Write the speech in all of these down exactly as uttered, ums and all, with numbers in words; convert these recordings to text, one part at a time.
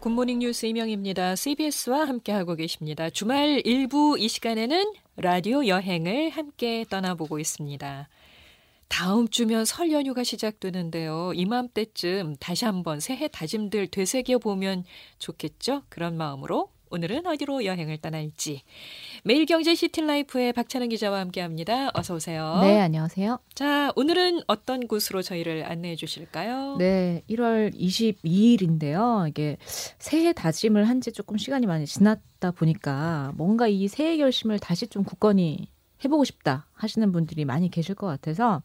굿모닝 뉴스 이명입니다. 씨비에스와 함께하고 계십니다. 주말 일 부 이 시간에는 라디오 여행을 함께 떠나보고 있습니다. 다음 주면 설 연휴가 시작되는데요. 이맘때쯤 다시 한번 새해 다짐들 되새겨보면 좋겠죠? 그런 마음으로 오늘은 어디로 여행을 떠날지. 매일경제 시티라이프의 박찬은 기자와 함께합니다. 어서 오세요. 네, 안녕하세요. 자, 오늘은 어떤 곳으로 저희를 안내해 주실까요? 네, 일월 이십이일인데요. 이게 새해 다짐을 한 지 조금 시간이 많이 지났다 보니까 뭔가 이 새해 결심을 다시 좀 굳건히 해보고 싶다 하시는 분들이 많이 계실 것 같아서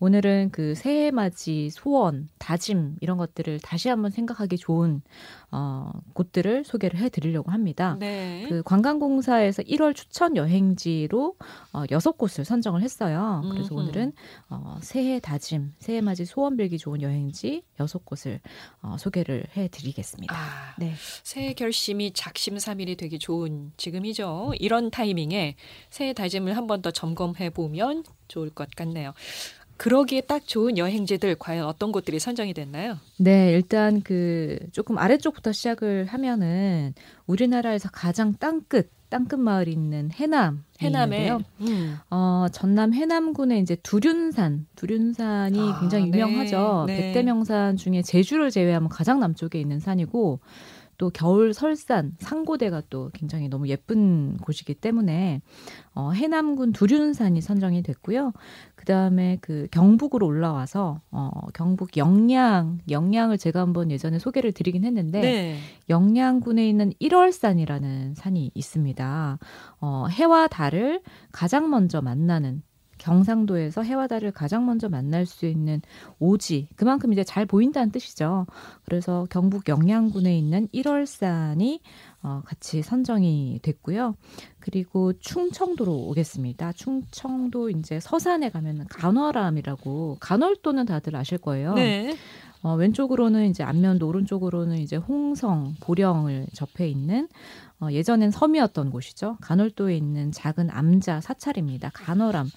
오늘은 그 새해 맞이 소원, 다짐 이런 것들을 다시 한번 생각하기 좋은 어, 곳들을 소개를 해드리려고 합니다. 네. 그 관광공사에서 일월 추천 여행지로 어, 여섯 곳을 선정을 했어요. 그래서 음흠. 오늘은 어, 새해 다짐, 새해 맞이 소원 빌기 좋은 여행지 여섯 곳을 어, 소개를 해드리겠습니다. 아, 네. 새해 결심이 작심삼일이 되기 좋은 지금이죠. 이런 타이밍에 새해 다짐을 한 번 더 점검해 보면 좋을 것 같네요. 그러기에 딱 좋은 여행지들 과연 어떤 곳들이 선정이 됐나요? 네, 일단 그 조금 아래쪽부터 시작을 하면은 우리나라에서 가장 땅끝 땅끝 마을이 있는 해남. 해남에 음. 어, 전남 해남군의 이제 두륜산, 두륜산이 아, 굉장히 유명하죠. 네, 네. 백대명산 중에 제주를 제외하면 가장 남쪽에 있는 산이고 또 겨울 설산, 상고대가 또 굉장히 너무 예쁜 곳이기 때문에 어, 해남군 두륜산이 선정이 됐고요. 그다음에 그 경북으로 올라와서 어, 경북 영양, 영양을 제가 한번 예전에 소개를 드리긴 했는데 네. 영양군에 있는 일월산이라는 산이 있습니다. 어, 해와 달을 가장 먼저 만나는 경상도에서 해와 달을 가장 먼저 만날 수 있는 오지, 그만큼 이제 잘 보인다는 뜻이죠. 그래서 경북 영양군에 있는 일월산이 어, 같이 선정이 됐고요. 그리고 충청도로 오겠습니다. 충청도 이제 서산에 가면 간월암이라고, 간월도는 다들 아실 거예요. 네. 어, 왼쪽으로는 이제 안면도, 오른쪽으로는 이제 홍성, 보령을 접해 있는 어, 예전엔 섬이었던 곳이죠. 간월도에 있는 작은 암자 사찰입니다. 간월암.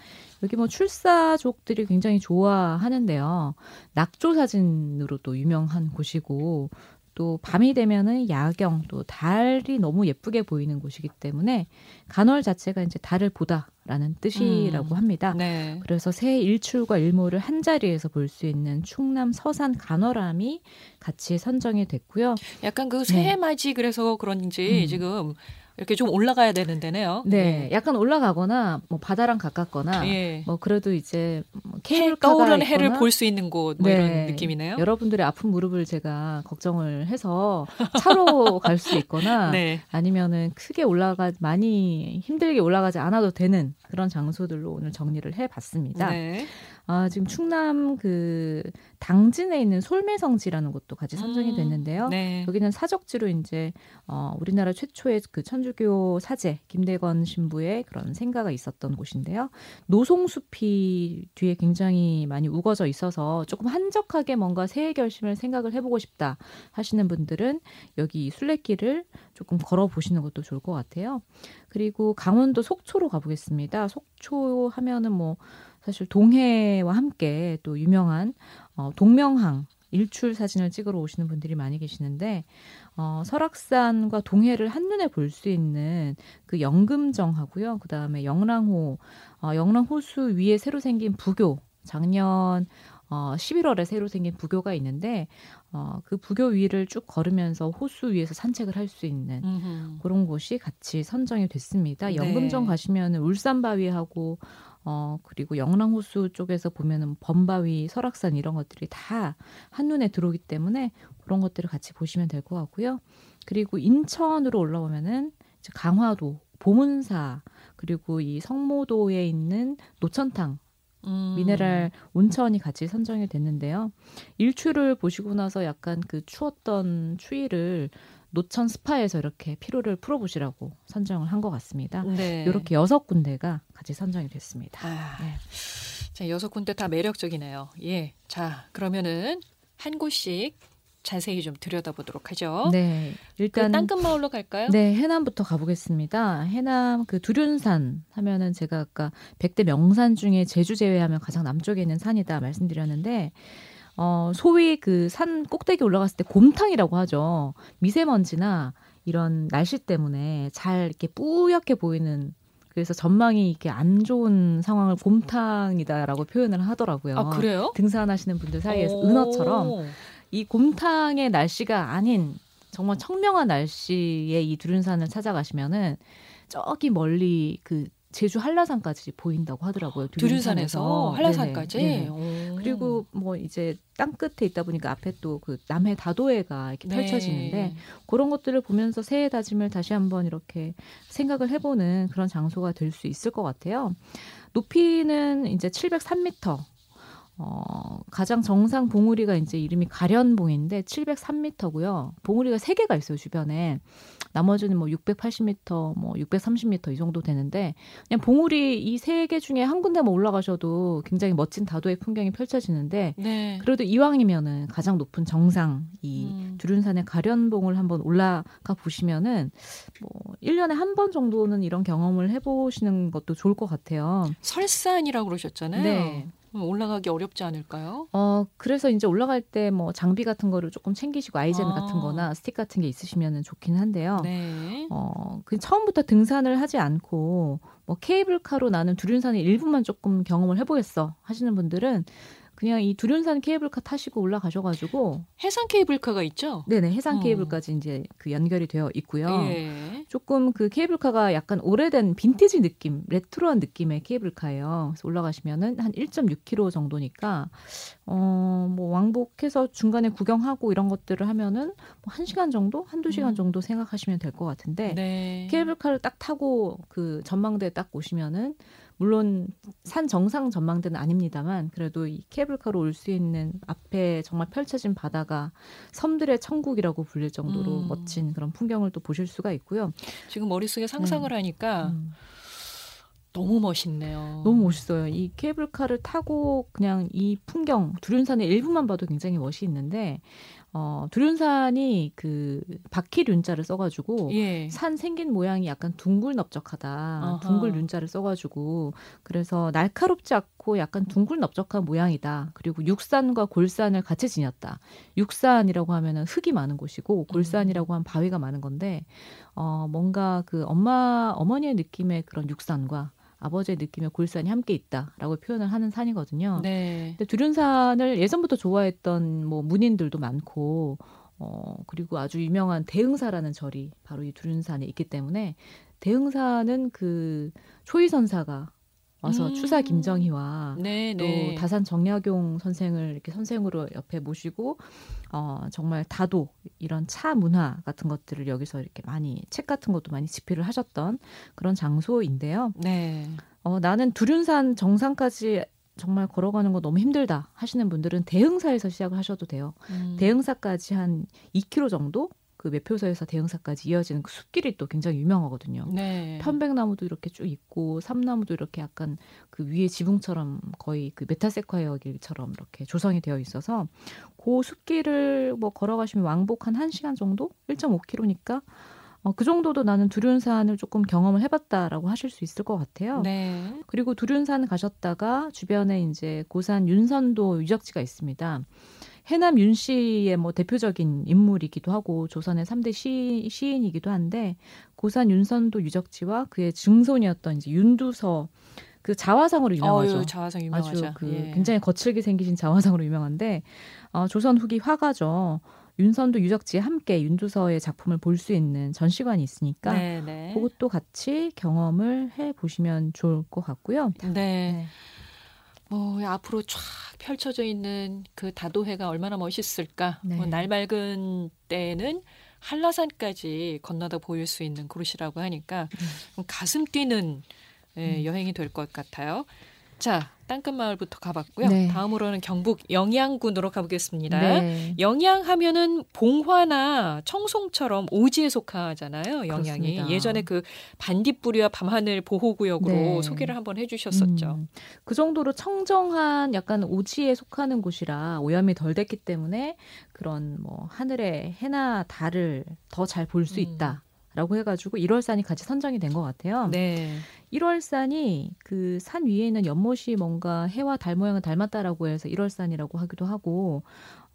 여기 뭐 출사족들이 굉장히 좋아하는데요. 낙조 사진으로 또 유명한 곳이고 또 밤이 되면은 야경, 또 달이 너무 예쁘게 보이는 곳이기 때문에 간월 자체가 이제 달을 보다라는 뜻이라고 음, 합니다. 네. 그래서 새해 일출과 일몰을 한 자리에서 볼 수 있는 충남 서산 간월암이 같이 선정이 됐고요. 약간 그 새해 맞이 네. 그래서 그런지 음. 지금 이렇게 좀 올라가야 되는 데네요. 네, 예. 약간 올라가거나 뭐 바다랑 가깝거나 예. 뭐 그래도 이제 해, 떠오르는 해를 볼 수 있는 곳 뭐 네. 이런 느낌이네요. 여러분들의 아픈 무릎을 제가 걱정을 해서 차로 갈 수 있거나 네. 아니면은 크게 올라가 많이 힘들게 올라가지 않아도 되는 그런 장소들로 오늘 정리를 해봤습니다. 네. 아, 지금 충남 그 당진에 있는 솔매성지라는 곳도 같이 선정이 됐는데요. 음, 네. 여기는 사적지로 이제 어, 우리나라 최초의 그 천주교 사제 김대건 신부의 그런 생가가 있었던 곳인데요. 노송숲이 뒤에 굉장히 많이 우거져 있어서 조금 한적하게 뭔가 새해 결심을 생각을 해보고 싶다 하시는 분들은 여기 순례길을 조금 걸어보시는 것도 좋을 것 같아요. 그리고 강원도 속초로 가보겠습니다. 속초 하면은 뭐 사실 동해와 함께 또 유명한 어, 동명항 일출 사진을 찍으러 오시는 분들이 많이 계시는데 어, 설악산과 동해를 한눈에 볼 수 있는 그 영금정 하고요. 그다음에 영랑호, 어, 영랑호수 위에 새로 생긴 부교, 작년 어, 십일월에 새로 생긴 부교가 있는데 어, 그 부교 위를 쭉 걸으면서 호수 위에서 산책을 할 수 있는 음흠. 그런 곳이 같이 선정이 됐습니다. 네. 영금정 가시면 울산바위하고 어, 그리고 영랑호수 쪽에서 보면은 범바위, 설악산 이런 것들이 다 한눈에 들어오기 때문에 그런 것들을 같이 보시면 될 것 같고요. 그리고 인천으로 올라오면은 이제 강화도, 보문사, 그리고 이 성모도에 있는 노천탕, 음. 미네랄 온천이 같이 선정이 됐는데요. 일출을 보시고 나서 약간 그 추웠던 추위를 노천 스파에서 이렇게 피로를 풀어보시라고 선정을 한 것 같습니다. 네. 이렇게 여섯 군데가 같이 선정이 됐습니다. 아, 네. 자, 여섯 군데 다 매력적이네요. 예, 자 그러면은 한 곳씩 자세히 좀 들여다보도록 하죠. 네, 일단 그 땅끝 마을로 갈까요? 네, 해남부터 가보겠습니다. 해남 그 두륜산 하면은 제가 아까 백대 명산 중에 제주 제외하면 가장 남쪽에 있는 산이다 말씀드렸는데. 어, 소위 그 산 꼭대기 올라갔을 때 곰탕이라고 하죠. 미세먼지나 이런 날씨 때문에 잘 이렇게 뿌옇게 보이는, 그래서 전망이 이렇게 안 좋은 상황을 곰탕이다라고 표현을 하더라고요. 아, 그래요? 등산하시는 분들 사이에서 은어처럼 이 곰탕의 날씨가 아닌 정말 청명한 날씨에 이 두륜산을 찾아가시면은 저기 멀리 그 제주 한라산까지 보인다고 하더라고요. 두륜산에서, 두륜산에서 한라산까지. 네네. 네네. 그리고 뭐 이제 땅 끝에 있다 보니까 앞에 또 그 남해 다도해가 이렇게 네. 펼쳐지는데 그런 것들을 보면서 새해 다짐을 다시 한번 이렇게 생각을 해보는 그런 장소가 될 수 있을 것 같아요. 높이는 이제 칠백삼 미터. 어, 가장 정상 봉우리가 이제 이름이 가련봉인데 칠백삼 미터고요. 봉우리가 세 개가 있어요, 주변에. 나머지는 뭐 육백팔십 미터, 뭐 육백삼십 미터 이 정도 되는데 그냥 봉우리 이 세 개 중에 한 군데만 올라가셔도 굉장히 멋진 다도의 풍경이 펼쳐지는데 네. 그래도 이왕이면은 가장 높은 정상 이 음. 두륜산의 가련봉을 한번 올라가 보시면은 뭐 일 년에 한 번 정도는 이런 경험을 해보시는 것도 좋을 것 같아요. 설산이라고 그러셨잖아요. 네. 올라가기 어렵지 않을까요? 어, 그래서 이제 올라갈 때 뭐 장비 같은 거를 조금 챙기시고 아이젠 아. 같은 거나 스틱 같은 게 있으시면 좋긴 한데요. 네. 어, 그 처음부터 등산을 하지 않고 뭐 케이블카로 나는 두륜산의 일부만 조금 경험을 해보겠어 하시는 분들은 그냥 이 두륜산 케이블카 타시고 올라가셔가지고 해상 케이블카가 있죠? 네네, 해상 케이블까지 어. 이제 그 연결이 되어 있고요. 예. 조금 그 케이블카가 약간 오래된 빈티지 느낌, 레트로한 느낌의 케이블카예요. 그래서 올라가시면은 한 일 점 육 킬로미터 정도니까 어, 뭐 왕복해서 중간에 구경하고 이런 것들을 하면은 뭐 한 시간 정도, 한두 시간 정도 생각하시면 될 것 같은데 네. 케이블카를 딱 타고 그 전망대에 딱 오시면은. 물론 산 정상 전망대는 아닙니다만 그래도 이 케이블카로 올 수 있는 앞에 정말 펼쳐진 바다가 섬들의 천국이라고 불릴 정도로 음. 멋진 그런 풍경을 또 보실 수가 있고요. 지금 머릿속에 상상을 네. 하니까 음. 너무 멋있네요. 너무 멋있어요. 이 케이블카를 타고 그냥 이 풍경, 두륜산의 일부만 봐도 굉장히 멋이 있는데 어, 두륜산이 그 바퀴륜자를 써가지고 예. 산 생긴 모양이 약간 둥글넓적하다. 아하. 둥글륜자를 써가지고 그래서 날카롭지 않고 약간 둥글넓적한 모양이다. 그리고 육산과 골산을 같이 지녔다. 육산이라고 하면은 흙이 많은 곳이고 골산이라고 하면 바위가 많은 건데 어, 뭔가 그 엄마 어머니의 느낌의 그런 육산과 아버지의 느낌의 골산이 함께 있다라고 표현을 하는 산이거든요. 네. 근데 두륜산을 예전부터 좋아했던 뭐 문인들도 많고, 어, 그리고 아주 유명한 대흥사라는 절이 바로 이 두륜산에 있기 때문에 대흥사는 그 초이선사가 와서 음. 추사 김정희와 네, 또 네. 다산 정약용 선생을 이렇게 선생으로 옆에 모시고 어, 정말 다도 이런 차 문화 같은 것들을 여기서 이렇게 많이 책 같은 것도 많이 집필을 하셨던 그런 장소인데요. 네. 어, 나는 두륜산 정상까지 정말 걸어가는 거 너무 힘들다 하시는 분들은 대흥사에서 시작을 하셔도 돼요. 음. 대흥사까지 한 이 킬로미터 정도? 그 매표소에서 대흥사까지 이어지는 그 숲길이 또 굉장히 유명하거든요. 네. 편백나무도 이렇게 쭉 있고 삼나무도 이렇게 약간 그 위에 지붕처럼 거의 그 메타세콰이어 길처럼 이렇게 조성이 되어 있어서 그 숲길을 뭐 걸어가시면 왕복 한 한 시간 정도? 일 점 오 킬로미터니까 어, 그 정도도 나는 두륜산을 조금 경험을 해봤다라고 하실 수 있을 것 같아요. 네. 그리고 두륜산 가셨다가 주변에 이제 고산 윤선도 유적지가 있습니다. 해남 윤 씨의 뭐 대표적인 인물이기도 하고 조선의 삼 대 시, 시인이기도 한데 고산 윤선도 유적지와 그의 증손이었던 이제 윤두서 그 자화상으로 유명하죠. 어유, 자화상 유명하죠. 아주 그 예. 굉장히 거칠게 생기신 자화상으로 유명한데 어, 조선 후기 화가죠. 윤선도 유적지에 함께 윤두서의 작품을 볼 수 있는 전시관이 있으니까 네네. 그것도 같이 경험을 해보시면 좋을 것 같고요. 네. 네. 뭐 앞으로 쫙 펼쳐져 있는 그 다도해가 얼마나 멋있을까. 네. 뭐 날 밝은 때는 한라산까지 건너다 보일 수 있는 그릇이라고 하니까 음. 가슴 뛰는 예, 음. 여행이 될 것 같아요. 자, 땅끝 마을부터 가봤고요. 네. 다음으로는 경북 영양군으로 가보겠습니다. 네. 영양 하면은 봉화나 청송처럼 오지에 속하잖아요. 영양이. 그렇습니다. 예전에 그 반딧불이와 밤하늘 보호구역으로 네. 소개를 한번 해주셨었죠. 음, 그 정도로 청정한 약간 오지에 속하는 곳이라 오염이 덜 됐기 때문에 그런 뭐 하늘의 해나 달을 더 잘 볼 수 음. 있다라고 해가지고 일월산이 같이 선정이 된 것 같아요. 네. 일월산이 그 산 위에 있는 연못이 뭔가 해와 달 모양을 닮았다라고 해서 일월산이라고 하기도 하고,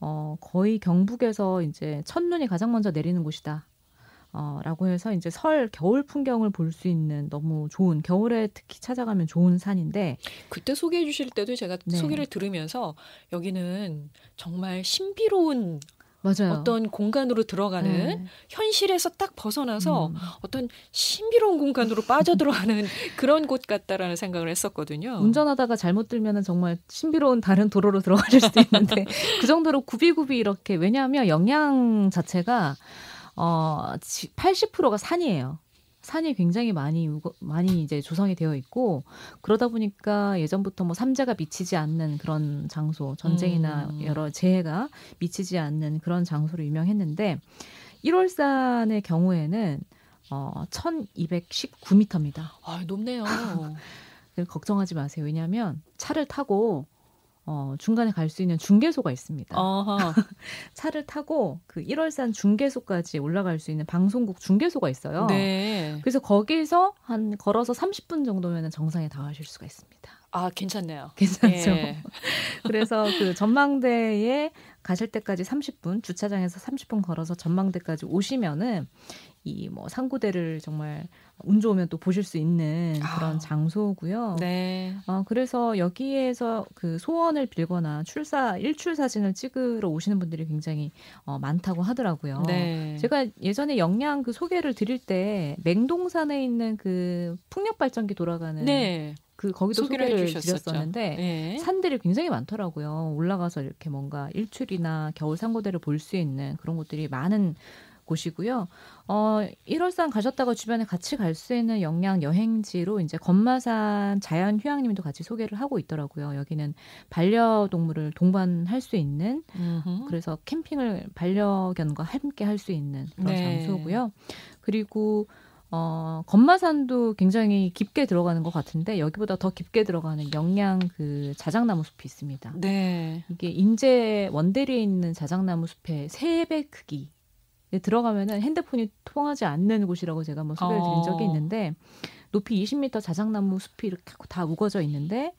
어, 거의 경북에서 이제 첫눈이 가장 먼저 내리는 곳이다. 어, 라고 해서 이제 설 겨울 풍경을 볼 수 있는 너무 좋은, 겨울에 특히 찾아가면 좋은 산인데, 그때 소개해 주실 때도 제가 네. 소개를 들으면서 여기는 정말 신비로운 맞아요. 어떤 공간으로 들어가는 네. 현실에서 딱 벗어나서 음. 어떤 신비로운 공간으로 빠져들어가는 그런 곳 같다라는 생각을 했었거든요. 운전하다가 잘못 들면 정말 신비로운 다른 도로로 들어가실 수도 있는데 그 정도로 굽이굽이 이렇게, 왜냐하면 영양 자체가 어, 팔십 퍼센트가 산이에요. 산이 굉장히 많이 많이 이제 조성이 되어 있고, 그러다 보니까 예전부터 뭐 삼재가 미치지 않는 그런 장소, 전쟁이나 음. 여러 재해가 미치지 않는 그런 장소로 유명했는데, 일월산의 경우에는 어, 천이백십구 미터입니다. 아, 높네요. 걱정하지 마세요. 왜냐하면 차를 타고 어, 중간에 갈 수 있는 중계소가 있습니다. 어허. 차를 타고 그 일월산 중계소까지 올라갈 수 있는 방송국 중계소가 있어요. 네. 그래서 거기서 한 걸어서 삼십 분 정도면 정상에 닿으실 수가 있습니다. 아, 괜찮네요. 괜찮죠. 예. 그래서 그 전망대에 가실 때까지 삼십 분, 주차장에서 삼십 분 걸어서 전망대까지 오시면은 이 뭐 상고대를 정말 운 좋으면 또 보실 수 있는 그런 아. 장소고요. 네. 어, 그래서 여기에서 그 소원을 빌거나 출사 일출 사진을 찍으러 오시는 분들이 굉장히 어, 많다고 하더라고요. 네. 제가 예전에 영양 그 소개를 드릴 때 맹동산에 있는 그 풍력 발전기 돌아가는 네. 그 거기도 소개를, 소개를 드렸었는데 네. 산들이 굉장히 많더라고요. 올라가서 이렇게 뭔가 일출이나 겨울 상고대를 볼 수 있는 그런 곳들이 많은 곳이고요. 어, 일월산 가셨다가 주변에 같이 갈 수 있는 영양 여행지로 이제 건마산 자연휴양림도 같이 소개를 하고 있더라고요. 여기는 반려동물을 동반할 수 있는 음흠. 그래서 캠핑을 반려견과 함께 할 수 있는 그런 네. 장소고요. 그리고 어, 건마산도 굉장히 깊게 들어가는 것 같은데 여기보다 더 깊게 들어가는 영양 그 자작나무 숲이 있습니다. 네. 이게 인제 원대리에 있는 자작나무 숲의 세 배 크기. 들어가면은 핸드폰이 통하지 않는 곳이라고 제가 뭐 소개를 드린 적이 있는데, 높이 이십 미터 자작나무 숲이 이렇게 다 우거져 있는데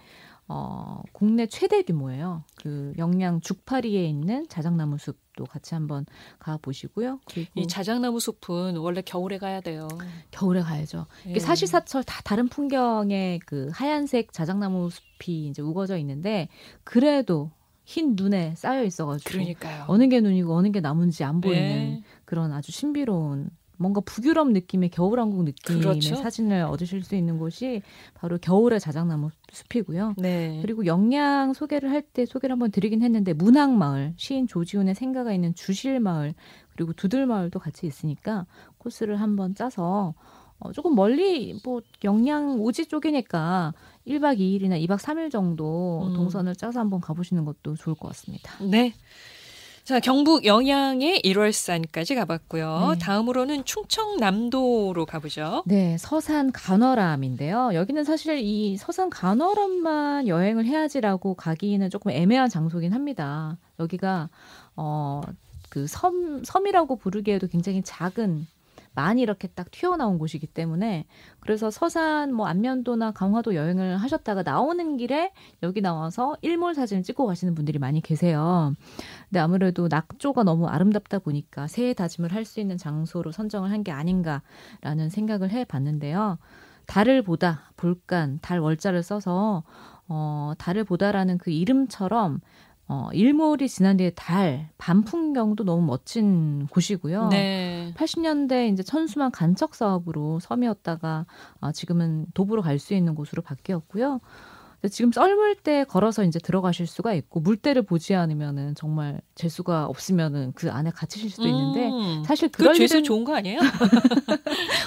어, 국내 최대 규모예요. 그 영양 죽파리에 있는 자작나무 숲도 같이 한번 가보시고요. 이 자작나무 숲은 원래 겨울에 가야 돼요. 겨울에 가야죠. 예. 이게 사시사철 다 다른 풍경의 그 하얀색 자작나무 숲이 이제 우거져 있는데 그래도 흰 눈에 쌓여 있어가지고 그러니까요. 어느 게 눈이고 어느 게 나무인지 안 보이는 네. 그런 아주 신비로운 뭔가 북유럽 느낌의 겨울왕국 느낌의 그렇죠? 사진을 얻으실 수 있는 곳이 바로 겨울의 자작나무 숲이고요. 네. 그리고 영양 소개를 할 때 소개를 한번 드리긴 했는데 문학마을, 시인 조지훈의 생가가 있는 주실마을, 그리고 두들마을도 같이 있으니까 코스를 한번 짜서 어, 조금 멀리 뭐 영양 오지 쪽이니까 일 박 이 일이나 이 박 삼 일 정도 음. 동선을 짜서 한번 가보시는 것도 좋을 것 같습니다. 네. 자, 경북 영양의 일월산까지 가봤고요. 네. 다음으로는 충청남도로 가보죠. 네, 서산 간월암인데요. 여기는 사실 이 서산 간월암만 여행을 해야지라고 가기는 조금 애매한 장소긴 합니다. 여기가 어, 그 섬, 섬이라고 부르기에도 굉장히 작은 많이 이렇게 딱 튀어나온 곳이기 때문에, 그래서 서산 뭐 안면도나 강화도 여행을 하셨다가 나오는 길에 여기 나와서 일몰 사진을 찍고 가시는 분들이 많이 계세요. 근데 아무래도 낙조가 너무 아름답다 보니까 새해 다짐을 할 수 있는 장소로 선정을 한 게 아닌가라는 생각을 해봤는데요. 달을 보다, 볼간, 달 월자를 써서 어, 달을 보다라는 그 이름처럼 어, 일몰이 지난 뒤에 달, 밤 풍경도 너무 멋진 곳이고요. 네. 팔십 년대 이제 천수만 간척 사업으로 섬이었다가 어, 지금은 도보로 갈 수 있는 곳으로 바뀌었고요. 지금 썰물 때 걸어서 이제 들어가실 수가 있고, 물때를 보지 않으면은 정말 재수가 없으면은 그 안에 갇히실 수도 있는데 음, 사실 그럴 그 재수 일은... 좋은 거 아니에요?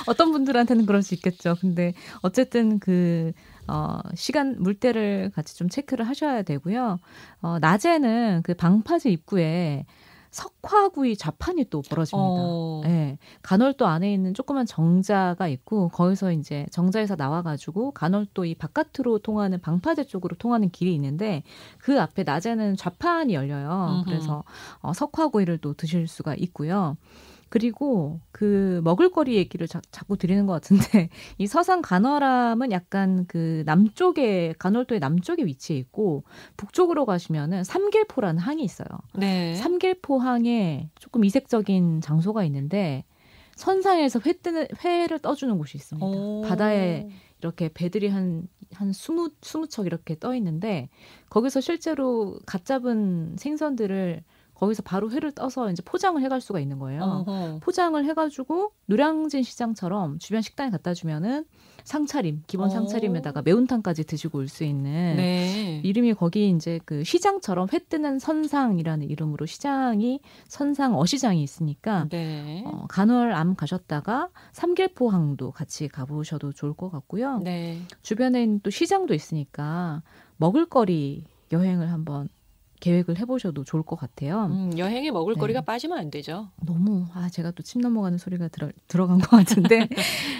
어떤 분들한테는 그럴 수 있겠죠. 근데 어쨌든 그 어, 시간 물때를 같이 좀 체크를 하셔야 되고요. 어, 낮에는 그 방파제 입구에 석화구이 좌판이 또 벌어집니다. 네, 간월도 안에 있는 조그만 정자가 있고, 거기서 이제 정자에서 나와가지고 간월도 이 바깥으로 통하는 방파제 쪽으로 통하는 길이 있는데 그 앞에 낮에는 좌판이 열려요. 음흠. 그래서 어, 석화구이를 또 드실 수가 있고요. 그리고 그 먹을거리 얘기를 자, 자꾸 드리는 것 같은데 이 서산 간월암은 약간 그 남쪽에 간월도의 남쪽에 위치해 있고 북쪽으로 가시면은 삼길포라는 항이 있어요. 네. 삼길포 항에 조금 이색적인 장소가 있는데 선상에서 회 뜨는 회를 떠주는 곳이 있습니다. 오. 바다에 이렇게 배들이 한 한 스무 스무 척 이렇게 떠 있는데 거기서 실제로 갓 잡은 생선들을 거기서 바로 회를 떠서 이제 포장을 해갈 수가 있는 거예요. 어허. 포장을 해가지고 노량진 시장처럼 주변 식당에 갖다 주면은 상차림, 기본 오. 상차림에다가 매운탕까지 드시고 올 수 있는 네. 이름이 거기 이제 그 시장처럼 회 뜨는 선상이라는 이름으로 시장이 선상 어시장이 있으니까 네. 어, 간월암 가셨다가 삼길포항도 같이 가보셔도 좋을 것 같고요. 네. 주변에 또 시장도 있으니까 먹을거리 여행을 한번 계획을 해보셔도 좋을 것 같아요. 음, 여행에 먹을거리가 네. 빠지면 안 되죠. 너무 아 제가 또 침 넘어가는 소리가 들어, 들어간 것 같은데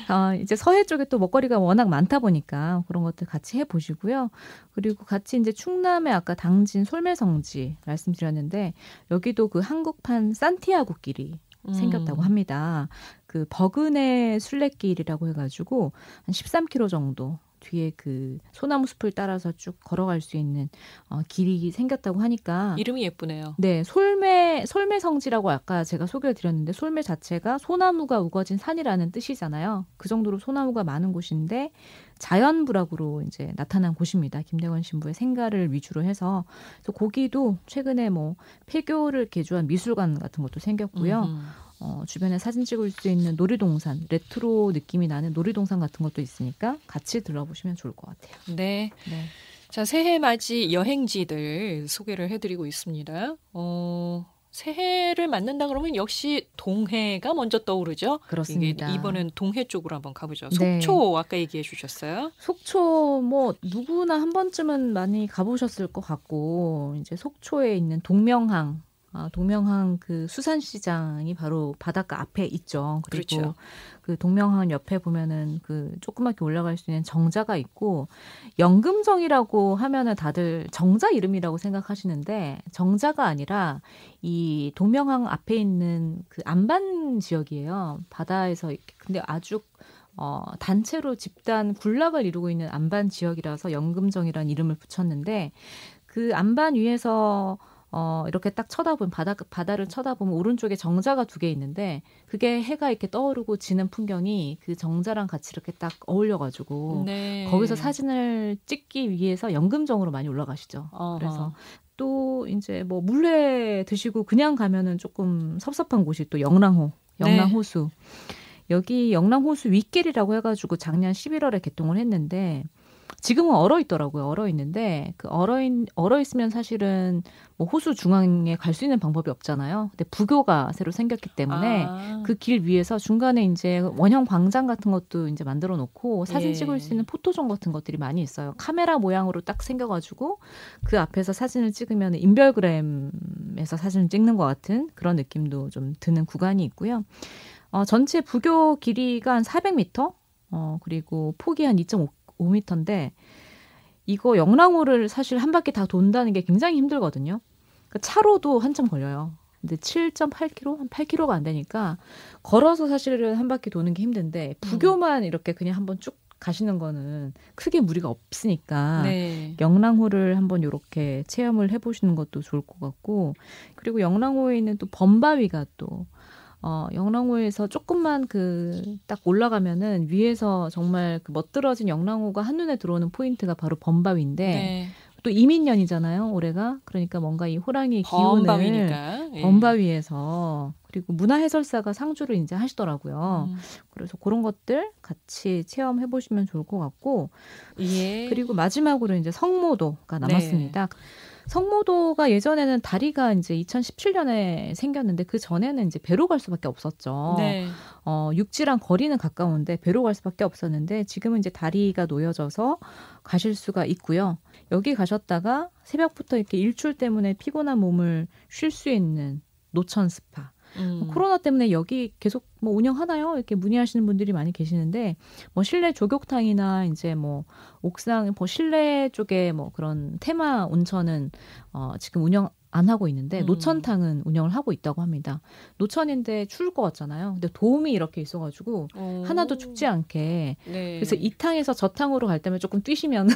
어, 이제 서해 쪽에 또 먹거리가 워낙 많다 보니까 그런 것들 같이 해보시고요. 그리고 같이 이제 충남의 아까 당진 솔매성지 말씀드렸는데 여기도 그 한국판 산티아고 길이 음. 생겼다고 합니다. 그 버그네 순례길이라고 해가지고 한 십삼 킬로미터 정도. 뒤에 그 소나무 숲을 따라서 쭉 걸어갈 수 있는 어, 길이 생겼다고 하니까 이름이 예쁘네요. 네, 솔매 솔매 성지라고 아까 제가 소개를 드렸는데 솔매 자체가 소나무가 우거진 산이라는 뜻이잖아요. 그 정도로 소나무가 많은 곳인데 자연 부락으로 이제 나타난 곳입니다. 김대건 신부의 생가를 위주로 해서 그래서 거기도 최근에 뭐 폐교를 개조한 미술관 같은 것도 생겼고요. 음. 어, 주변에 사진 찍을 수 있는 놀이동산, 레트로 느낌이 나는 놀이동산 같은 것도 있으니까 같이 들러보시면 좋을 것 같아요. 네. 네. 자, 새해 맞이 여행지들 소개를 해드리고 있습니다. 어, 새해를 맞는다 그러면 역시 동해가 먼저 떠오르죠. 그렇습니다. 이게 이번엔 동해 쪽으로 한번 가보죠. 속초 네. 아까 얘기해 주셨어요. 속초 뭐 누구나 한 번쯤은 많이 가보셨을 것 같고 이제 속초에 있는 동명항. 아, 동명항 그 수산시장이 바로 바닷가 앞에 있죠. 그리고 그렇죠. 그 동명항 옆에 보면은 그 조그맣게 올라갈 수 있는 정자가 있고 영금정이라고 하면은 다들 정자 이름이라고 생각하시는데 정자가 아니라 이 동명항 앞에 있는 그 안반 지역이에요. 바다에서 이렇게 근데 아주 어, 단체로 집단 군락을 이루고 있는 안반 지역이라서 영금정이라는 이름을 붙였는데 그 안반 위에서 어, 이렇게 딱 쳐다보면, 바다, 바다를 쳐다보면 오른쪽에 정자가 두 개 있는데, 그게 해가 이렇게 떠오르고 지는 풍경이 그 정자랑 같이 이렇게 딱 어울려가지고, 네. 거기서 사진을 찍기 위해서 영금정으로 많이 올라가시죠. 어허. 그래서 또 이제 뭐 물회 드시고 그냥 가면은 조금 섭섭한 곳이 또 영랑호, 영랑호수. 네. 여기 영랑호수 윗길이라고 해가지고 작년 십일월에 개통을 했는데, 지금은 얼어 있더라고요. 얼어 있는데 그 얼어 있, 얼어 있으면 사실은 뭐 호수 중앙에 갈 수 있는 방법이 없잖아요. 근데 부교가 새로 생겼기 때문에 아. 그 길 위에서 중간에 이제 원형 광장 같은 것도 이제 만들어 놓고 사진 예. 찍을 수 있는 포토존 같은 것들이 많이 있어요. 카메라 모양으로 딱 생겨가지고 그 앞에서 사진을 찍으면 인별그램에서 사진을 찍는 것 같은 그런 느낌도 좀 드는 구간이 있고요. 어, 전체 부교 길이가 한 사백 미터, 어, 그리고 폭이 한 이 점 오 오 미터인데 이거 영랑호를 사실 한 바퀴 다 돈다는 게 굉장히 힘들거든요. 그러니까 차로도 한참 걸려요. 근데 칠 점 팔 킬로미터? 한 팔 킬로미터가 안 되니까 걸어서 사실은 한 바퀴 도는 게 힘든데 부교만 음. 이렇게 그냥 한번 쭉 가시는 거는 크게 무리가 없으니까 네. 영랑호를 한번 이렇게 체험을 해보시는 것도 좋을 것 같고 그리고 영랑호에 있는 또 범바위가 또 어, 영랑호에서 조금만 그, 딱 올라가면은 위에서 정말 그 멋들어진 영랑호가 한눈에 들어오는 포인트가 바로 범바위인데, 네. 또 이민년이잖아요, 올해가. 그러니까 뭔가 이 호랑이의 기운을 범바위니까. 예. 범바위에서, 그리고 문화해설사가 상주를 이제 하시더라고요. 음. 그래서 그런 것들 같이 체험해보시면 좋을 것 같고, 예. 그리고 마지막으로 이제 성모도가 남았습니다. 네. 성모도가 예전에는 다리가 이제 이천십칠 년에 생겼는데 그 전에는 이제 배로 갈 수밖에 없었죠. 네. 어, 육지랑 거리는 가까운데 배로 갈 수밖에 없었는데 지금은 이제 다리가 놓여져서 가실 수가 있고요. 여기 가셨다가 새벽부터 이렇게 일출 때문에 피곤한 몸을 쉴 수 있는 노천 스파. 음. 코로나 때문에 여기 계속 뭐 운영하나요? 이렇게 문의하시는 분들이 많이 계시는데 뭐 실내 조격탕이나 이제 뭐 옥상, 뭐 실내 쪽에 뭐 그런 테마 온천은 어, 지금 운영 안 하고 있는데 음. 노천탕은 운영을 하고 있다고 합니다. 노천인데 추울 것 같잖아요. 근데 도움이 이렇게 있어가지고 오. 하나도 춥지 않게 네. 그래서 이 탕에서 저 탕으로 갈 때면 조금 뛰시면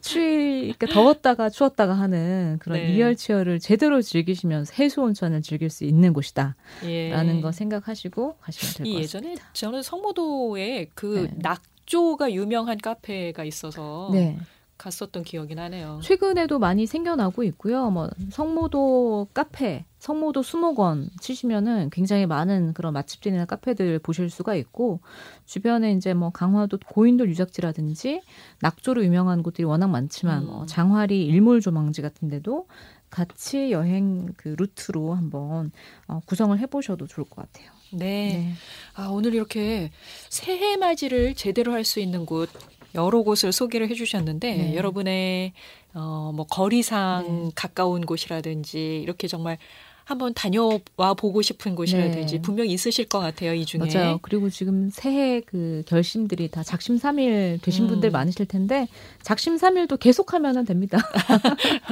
추위, 그러니까 더웠다가 추웠다가 하는 그런 네. 이열치열을 제대로 즐기시면서 해수온천을 즐길 수 있는 곳이다 예. 라는 거 생각하시고 가시면 될 것 같습니다. 예전에 저는 성모도에 그 네. 낙조가 유명한 카페가 있어서 네. 갔었던 기억이 나네요. 최근에도 많이 생겨나고 있고요. 뭐 성모도 카페, 성모도 수목원 치시면은 굉장히 많은 그런 맛집들이나 카페들 보실 수가 있고 주변에 이제 뭐 강화도 고인돌 유적지라든지 낙조로 유명한 곳들이 워낙 많지만 음. 뭐 장화리 일몰 조망지 같은 데도 같이 여행 그 루트로 한번 어, 구성을 해보셔도 좋을 것 같아요. 네. 네. 아, 오늘 이렇게 새해 맞이를 제대로 할 수 있는 곳 여러 곳을 소개를 해주셨는데 네. 여러분의 어, 뭐 거리상 네. 가까운 곳이라든지 이렇게 정말 한번 다녀와 보고 싶은 곳이라든지 네. 분명히 있으실 것 같아요. 이 중에. 맞아요. 그리고 지금 새해 그 결심들이 다 작심삼일 되신 음. 분들 많으실 텐데 작심삼일도 계속하면 됩니다.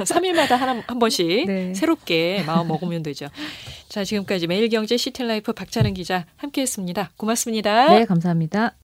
삼 일마다 하나, 한 번씩 네. 새롭게 마음 먹으면 되죠. 자, 지금까지 매일경제 시티라이프 박찬은 기자 함께했습니다. 고맙습니다. 네, 감사합니다.